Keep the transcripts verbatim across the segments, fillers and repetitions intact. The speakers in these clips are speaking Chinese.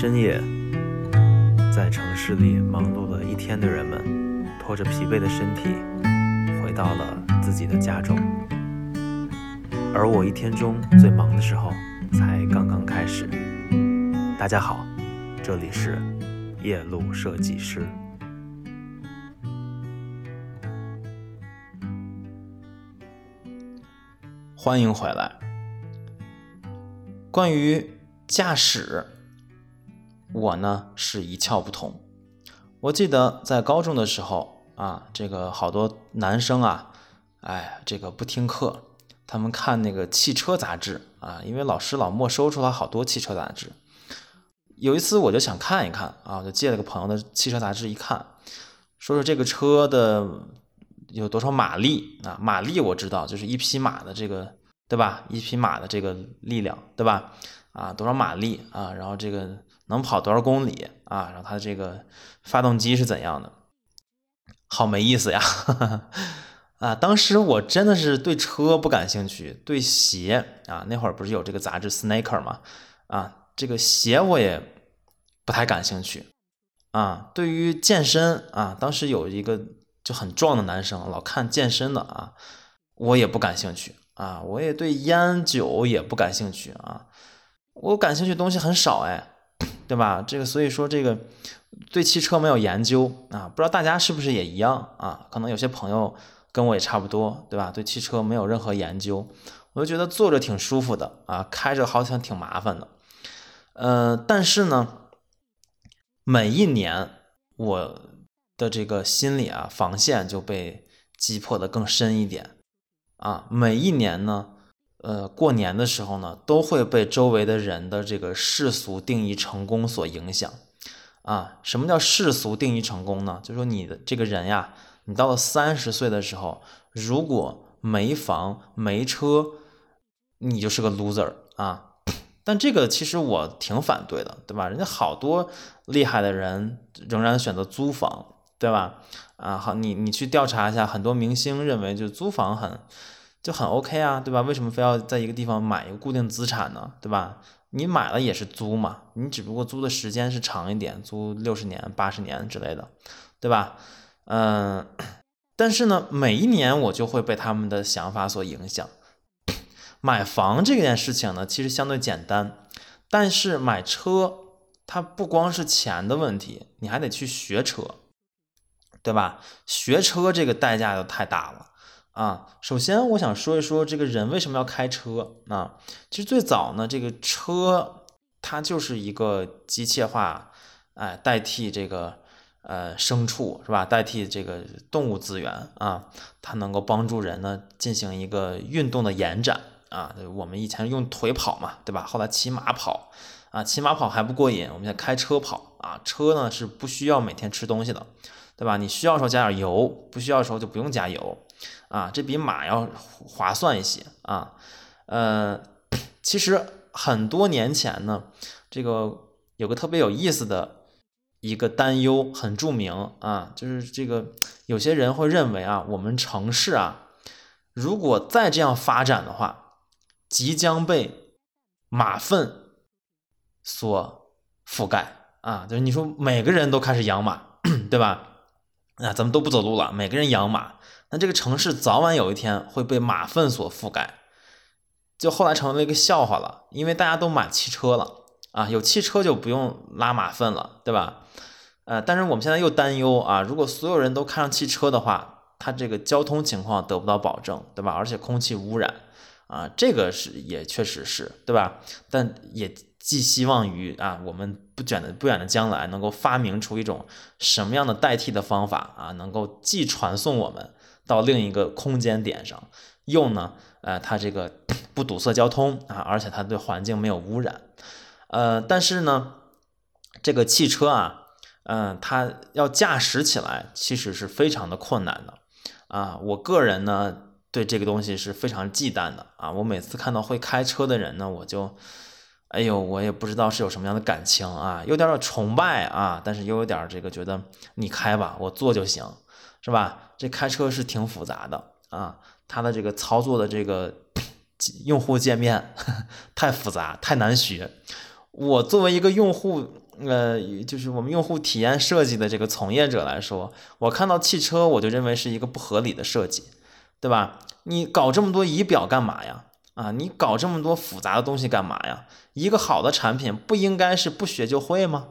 深夜，在城市里忙碌了一天的人们，拖着疲惫的身体回到了自己的家中。而我一天中最忙的时候才刚刚开始。大家好，这里是夜路设计师。欢迎回来。关于驾驶，我呢是一窍不通。我记得在高中的时候啊，这个好多男生啊，哎，这个不听课，他们看那个汽车杂志啊，因为老师老没收出来好多汽车杂志。有一次我就想看一看啊，我就借了个朋友的汽车杂志一看，说说这个车的有多少马力啊？马力我知道，就是一匹马的这个。对吧？一匹马的这个力量，对吧？啊，多少马力啊？然后这个能跑多少公里啊？然后它这个发动机是怎样的？好没意思呀！啊，当时我真的是对车不感兴趣，对鞋啊，那会儿不是有这个杂志 Snaker 吗？啊，这个鞋我也不太感兴趣啊。对于健身啊，当时有一个就很壮的男生，老看健身的啊，我也不感兴趣。啊，我也对烟酒也不感兴趣啊，我感兴趣的东西很少哎，对吧？这个所以说这个对汽车没有研究啊，不知道大家是不是也一样啊？可能有些朋友跟我也差不多，对吧？对汽车没有任何研究，我就觉得坐着挺舒服的啊，开着好像挺麻烦的。呃，但是呢，每一年我的这个心理啊防线就被击破的更深一点。啊，每一年呢，呃，过年的时候呢，都会被周围的人的这个世俗定义成功所影响。啊，什么叫世俗定义成功呢？就是说你的这个人呀，你到了三十岁的时候，如果没房没车，你就是个 loser 啊。但这个其实我挺反对的，对吧？人家好多厉害的人仍然选择租房。对吧？啊，好，你你去调查一下，很多明星认为就租房很就很 OK 啊，对吧？为什么非要在一个地方买一个固定资产呢？对吧？你买了也是租嘛，你只不过租的时间是长一点，租六十年、八十年之类的，对吧？嗯、呃，但是呢，每一年我就会被他们的想法所影响。买房这件事情呢，其实相对简单，但是买车它不光是钱的问题，你还得去学车。对吧？学车这个代价就太大了啊！首先，我想说一说这个人为什么要开车啊？其实最早呢，这个车它就是一个机械化，哎，代替这个呃牲畜是吧？代替这个动物资源啊，它能够帮助人呢进行一个运动的延展啊。我们以前用腿跑嘛，对吧？后来骑马跑啊，骑马跑还不过瘾，我们现在开车跑啊。车呢是不需要每天吃东西的。对吧？你需要的时候加点油，不需要的时候就不用加油，啊，这比马要划算一些啊。呃，其实很多年前呢，这个有个特别有意思的一个担忧，很著名啊，就是这个有些人会认为啊，我们城市啊，如果再这样发展的话，即将被马粪所覆盖啊，就是你说每个人都开始养马，对吧？啊，咱们都不走路了，每个人养马，那这个城市早晚有一天会被马粪所覆盖，就后来成为一个笑话了，因为大家都买汽车了啊，有汽车就不用拉马粪了，对吧？呃，但是我们现在又担忧啊，如果所有人都开上汽车的话，它这个交通情况得不到保证，对吧？而且空气污染啊，这个是也确实是，对吧？但也寄希望于啊，我们不远的不远的将来能够发明出一种什么样的代替的方法啊，能够既传送我们到另一个空间点上，又呢，呃，它这个不堵塞交通啊，而且它对环境没有污染。呃，但是呢，这个汽车啊，嗯、呃，它要驾驶起来其实是非常的困难的啊。我个人呢对这个东西是非常忌惮的啊。我每次看到会开车的人呢，我就。哎呦，我也不知道是有什么样的感情啊，有点点崇拜啊，但是又有点这个觉得你开吧，我坐就行，是吧？这开车是挺复杂的啊，它的这个操作的这个用户界面呵呵太复杂，太难学。我作为一个用户，呃，就是我们用户体验设计的这个从业者来说，我看到汽车我就认为是一个不合理的设计，对吧？你搞这么多仪表干嘛呀？啊，你搞这么多复杂的东西干嘛呀？一个好的产品不应该是不学就会吗？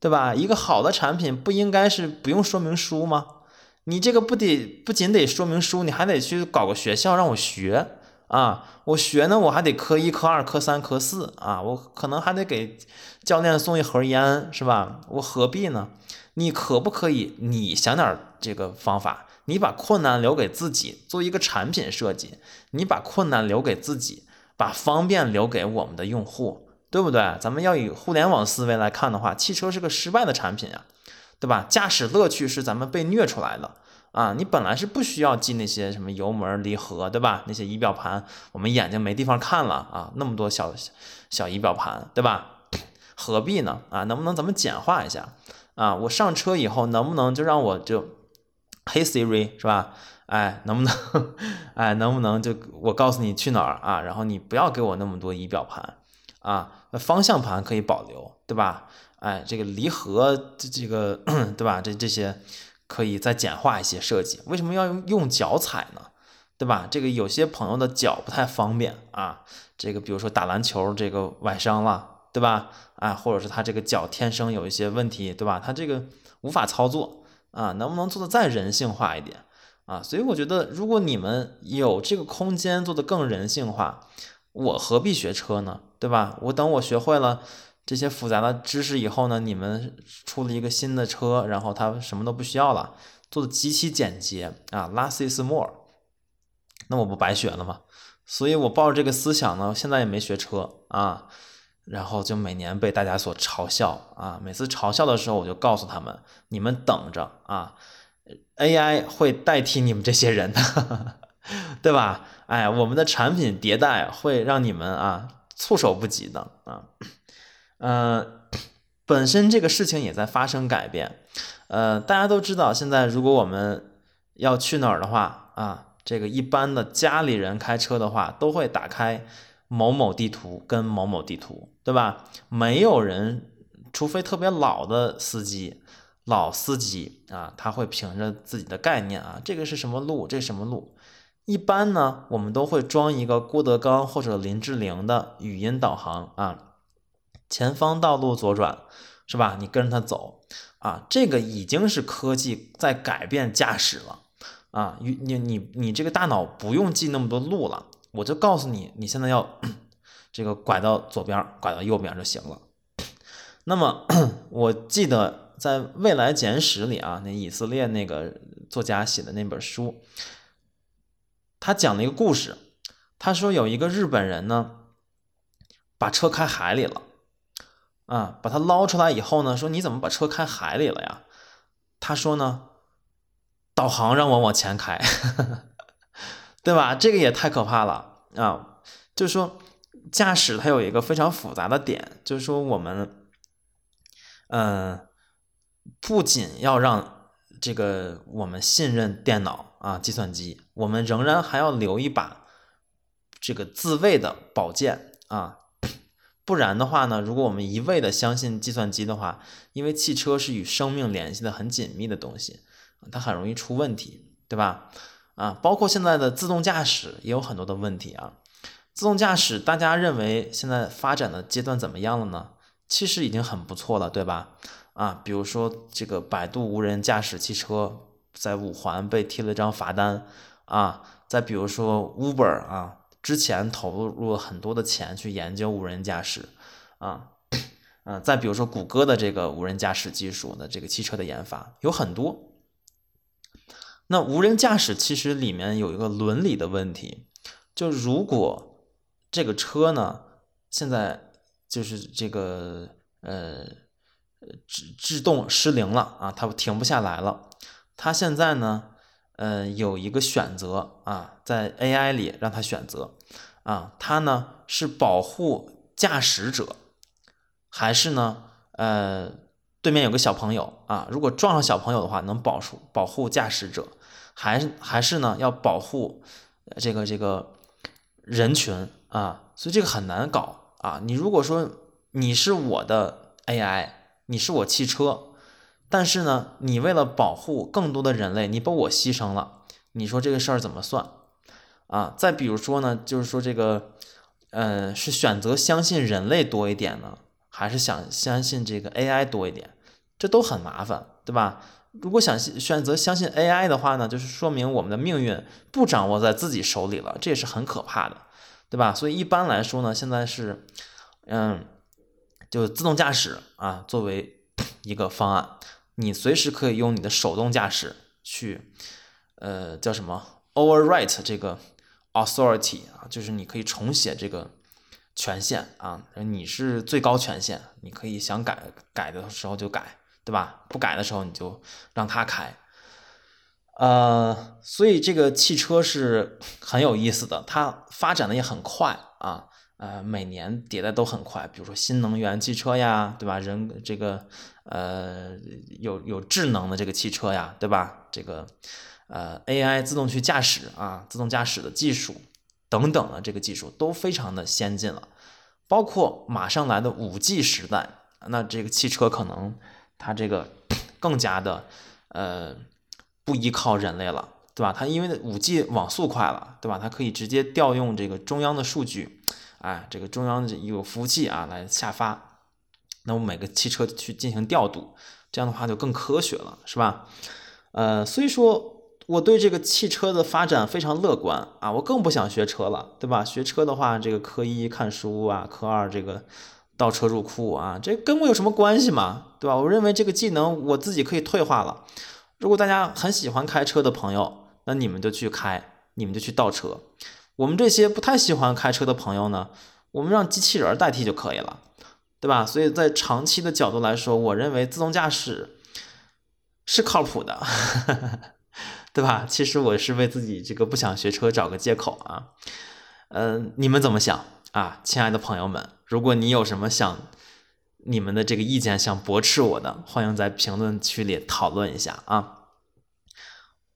对吧？一个好的产品不应该是不用说明书吗？你这个不得不仅得说明书，你还得去搞个学校让我学啊！我学呢，我还得科一、科二、科三、科四啊！我可能还得给教练送一盒烟，是吧？我何必呢？你可不可以你想点这个方法？你把困难留给自己，做一个产品设计，你把困难留给自己，把方便留给我们的用户，对不对？咱们要以互联网思维来看的话，汽车是个失败的产品啊，对吧？驾驶乐趣是咱们被虐出来的啊！你本来是不需要记那些什么油门离合，对吧？那些仪表盘，我们眼睛没地方看了啊！那么多小小仪表盘，对吧？何必呢？啊，能不能咱们简化一下啊？我上车以后，能不能就让我就Hey Siri 是吧？哎，能不能，哎，能不能就我告诉你去哪儿啊？然后你不要给我那么多仪表盘啊，那方向盘可以保留，对吧？哎，这个离合这这个对吧？这这些可以再简化一些设计。为什么要用用脚踩呢？对吧？这个有些朋友的脚不太方便啊，这个比如说打篮球这个崴伤了，对吧？啊，或者是他这个脚天生有一些问题，对吧？他这个无法操作。啊，能不能做的再人性化一点啊？所以我觉得，如果你们有这个空间做的更人性化，我何必学车呢？对吧？我等我学会了这些复杂的知识以后呢，你们出了一个新的车，然后它什么都不需要了，做的极其简洁啊 ，less is more， 那我不白学了吗？所以我抱着这个思想呢，现在也没学车啊，然后就每年被大家所嘲笑啊！每次嘲笑的时候，我就告诉他们：你们等着啊 ，A I 会代替你们这些人的，对吧？哎，我们的产品迭代会让你们啊措手不及的啊。呃，本身这个事情也在发生改变。呃，大家都知道，现在如果我们要去哪儿的话啊，这个一般的家里人开车的话，都会打开某某地图跟某某地图，对吧？没有人，除非特别老的司机，老司机啊，他会凭着自己的概念啊，这个是什么路，这是什么路。一般呢，我们都会装一个郭德纲或者林志玲的语音导航啊，前方道路左转，是吧？你跟着他走啊，这个已经是科技在改变驾驶了啊，你你你这个大脑不用记那么多路了。我就告诉你，你现在要这个拐到左边，拐到右边就行了。那么我记得在《未来简史》里啊，那以色列那个作家写的那本书，他讲了一个故事。他说有一个日本人呢，把车开海里了啊，把他捞出来以后呢，说你怎么把车开海里了呀？他说呢，导航让我往前开。对吧？这个也太可怕了啊！就是说，驾驶它有一个非常复杂的点，就是说我们，嗯、呃，不仅要让这个我们信任电脑啊、计算机，我们仍然还要留一把这个自卫的宝剑啊，不然的话呢，如果我们一味的相信计算机的话，因为汽车是与生命联系的很紧密的东西，它很容易出问题，对吧？啊，包括现在的自动驾驶也有很多的问题啊。自动驾驶大家认为现在发展的阶段怎么样了呢？其实已经很不错了，对吧？啊，比如说这个百度无人驾驶汽车在五环被贴了一张罚单啊，再比如说 Uber 啊，之前投入了很多的钱去研究无人驾驶啊，嗯、啊，再比如说谷歌的这个无人驾驶技术的这个汽车的研发有很多。那无人驾驶其实里面有一个伦理的问题，就如果这个车呢，现在就是这个呃制制动失灵了啊，它停不下来了，它现在呢，呃有一个选择啊，在 A I 里让它选择啊，它呢是保护驾驶者，还是呢呃对面有个小朋友啊，如果撞上小朋友的话，能保护保护驾驶者，还是还是呢要保护这个这个人群啊，所以这个很难搞啊。你如果说你是我的 A I 你是我汽车，但是呢，你为了保护更多的人类，你把我牺牲了，你说这个事儿怎么算啊？再比如说呢，就是说这个，呃，是选择相信人类多一点呢，还是想相信这个 A I 多一点？这都很麻烦，对吧？如果想选择相信 A I 的话呢，就是说明我们的命运不掌握在自己手里了，这也是很可怕的，对吧？所以一般来说呢，现在是，嗯，就自动驾驶啊，作为一个方案，你随时可以用你的手动驾驶去，呃，叫什么 overwrite 这个 authority 啊，就是你可以重写这个权限啊，你是最高权限，你可以想改改的时候就改，对吧？不改的时候你就让它开。呃，所以这个汽车是很有意思的，它发展的也很快啊。呃，每年迭代都很快，比如说新能源汽车呀，对吧？人这个呃有有智能的这个汽车呀，对吧？这个呃 A I 自动去驾驶啊，自动驾驶的技术等等的这个技术都非常的先进了，包括马上来的 五 G 时代，那这个汽车可能它这个更加的呃不依靠人类了，对吧？它因为 五 G 网速快了，对吧？它可以直接调用这个中央的数据。哎，这个中央有服务器啊，来下发，那我每个汽车去进行调度，这样的话就更科学了，是吧？呃，所以说我对这个汽车的发展非常乐观啊，我更不想学车了，对吧？学车的话，这个科一看书啊，科二这个倒车入库啊，这跟我有什么关系嘛，对吧？我认为这个技能我自己可以退化了。如果大家很喜欢开车的朋友，那你们就去开，你们就去倒车。我们这些不太喜欢开车的朋友呢，我们让机器人代替就可以了，对吧？所以在长期的角度来说，我认为自动驾驶是靠谱的，呵呵，对吧？其实我是为自己这个不想学车找个借口啊。嗯、呃，你们怎么想啊，亲爱的朋友们？如果你有什么想你们的这个意见想驳斥我的，欢迎在评论区里讨论一下啊。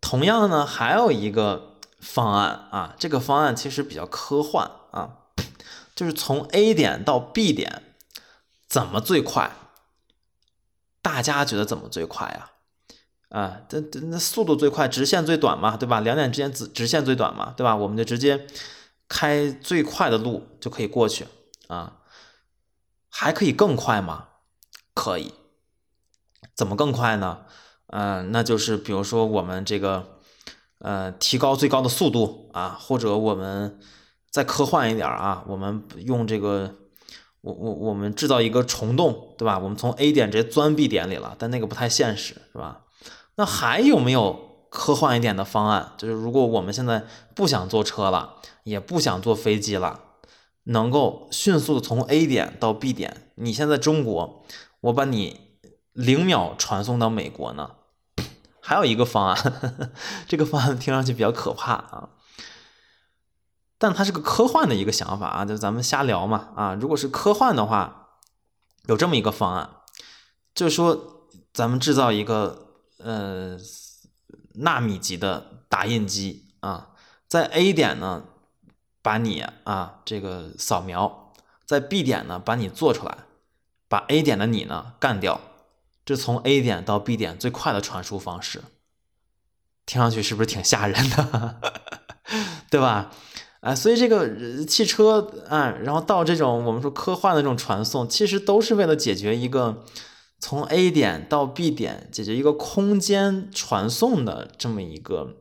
同样呢，还有一个方案啊，这个方案其实比较科幻啊，就是从 A 点到 B 点怎么最快？大家觉得怎么最快呀？啊，这这那速度最快，直线最短嘛，对吧？两点之间直直线最短嘛，对吧？我们就直接开最快的路就可以过去啊，还可以更快吗？可以，怎么更快呢？嗯、呃，那就是比如说我们这个。呃，提高最高的速度啊，或者我们再科幻一点啊，我们用这个，我我我们制造一个虫洞，对吧？我们从 A 点直接钻 B 点里了，但那个不太现实，是吧？那还有没有科幻一点的方案？就是如果我们现在不想坐车了，也不想坐飞机了，能够迅速的从 A 点到 B 点，你现在中国，我把你零秒传送到美国呢？还有一个方案，呵呵，这个方案听上去比较可怕啊，但它是个科幻的一个想法啊，就咱们瞎聊嘛啊。如果是科幻的话，有这么一个方案，就是说咱们制造一个呃纳米级的打印机啊，在 A 点呢把你啊这个扫描，在 B 点呢把你做出来，把 A 点的你呢干掉。这从 A 点到 B 点最快的传输方式，听上去是不是挺吓人的，对吧？啊，所以这个汽车啊，然后到这种我们说科幻的这种传送，其实都是为了解决一个从 A 点到 B 点解决一个空间传送的这么一个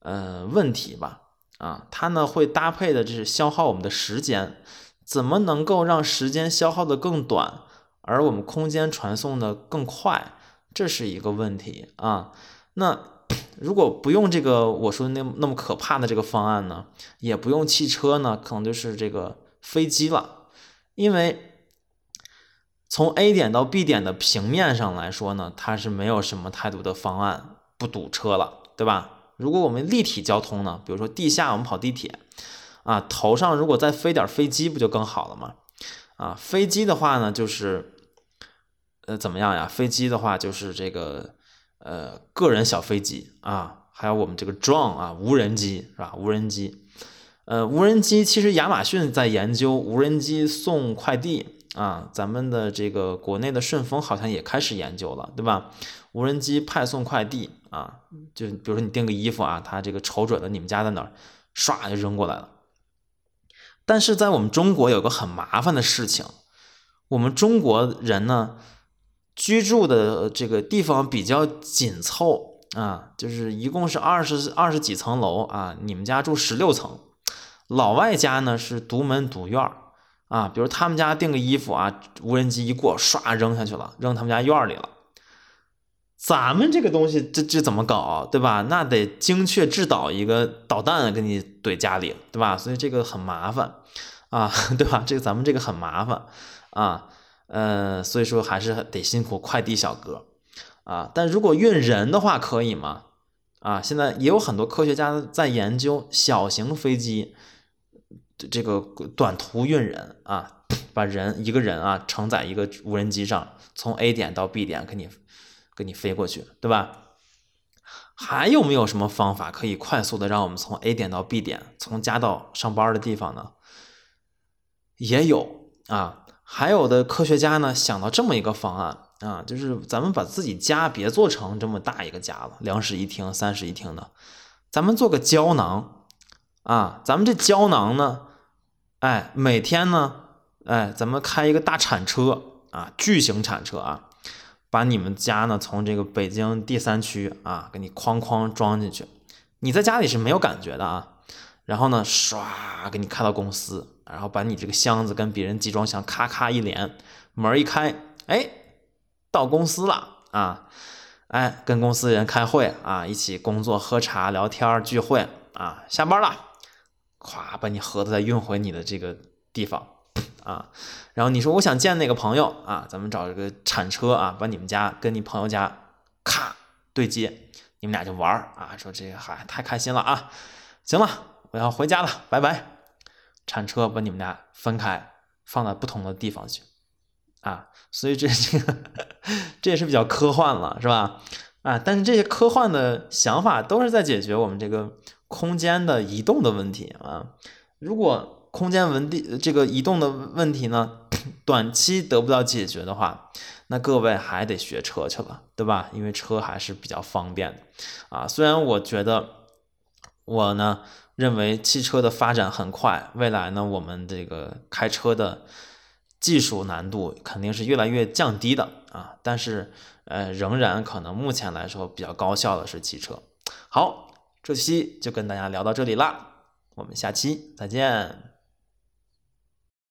呃问题吧。啊，它呢会搭配的就是消耗我们的时间，怎么能够让时间消耗的更短？而我们空间传送的更快，这是一个问题啊。那如果不用这个我说那那么可怕的这个方案呢，也不用汽车呢，可能就是这个飞机了。因为从 A 点到 B 点的平面上来说呢，它是没有什么太多的方案不堵车了，对吧？如果我们立体交通呢，比如说地下我们跑地铁啊，头上如果再飞点飞机不就更好了吗？啊，飞机的话呢，就是，呃，怎么样呀？飞机的话就是这个，呃，个人小飞机啊，还有我们这个 drone 啊，无人机是吧？无人机，呃，无人机其实亚马逊在研究无人机送快递啊，咱们的这个国内的顺丰好像也开始研究了，对吧？无人机派送快递啊，就比如说你订个衣服啊，它这个瞅准了你们家在哪儿，唰就扔过来了。但是在我们中国有个很麻烦的事情，我们中国人呢居住的这个地方比较紧凑啊，就是一共是二十二十几层楼啊，你们家住十六层，老外家呢是独门独院啊，比如他们家订个衣服啊，无人机一过唰扔下去了，扔他们家院里了。咱们这个东西这这怎么搞，对吧？那得精确制导一个导弹给你怼家里，对吧？所以这个很麻烦啊，对吧？这个咱们这个很麻烦啊，呃，所以说还是得辛苦快递小哥啊。但如果运人的话可以吗？啊，现在也有很多科学家在研究小型飞机这个短途运人啊，把人一个人啊承载一个无人机上，从 A 点到 B 点给你。给你飞过去，对吧？还有没有什么方法可以快速的让我们从 A 点到 B 点，从家到上班的地方呢？也有啊，还有的科学家呢想到这么一个方案啊，就是咱们把自己家别做成这么大一个家了，两室一厅、三室一厅的，咱们做个胶囊啊，咱们这胶囊呢，哎，每天呢，哎，咱们开一个大铲车啊，巨型铲车啊。把你们家呢从这个北京第三区啊给你哐哐装进去，你在家里是没有感觉的啊，然后呢唰给你开到公司，然后把你这个箱子跟别人集装箱咔咔一连，门一开，哎，到公司了啊，哎，跟公司人开会啊，一起工作喝茶聊天聚会啊，下班了，咵把你盒子再运回你的这个地方啊，然后你说我想见那个朋友啊，咱们找这个铲车啊，把你们家跟你朋友家咔对接，你们俩就玩啊，说这个嗨太开心了啊，行了我要回家了，拜拜。铲车把你们俩分开放在不同的地方去啊，所以这这个这也是比较科幻了，是吧？啊，但是这些科幻的想法都是在解决我们这个空间的移动的问题啊，如果。空间文地这个移动的问题呢短期得不到解决的话，那各位还得学车去了，对吧？因为车还是比较方便的啊。虽然我觉得我呢认为汽车的发展很快，未来呢我们这个开车的技术难度肯定是越来越降低的啊，但是呃仍然可能目前来说比较高效的是汽车。好，这期就跟大家聊到这里啦，我们下期再见。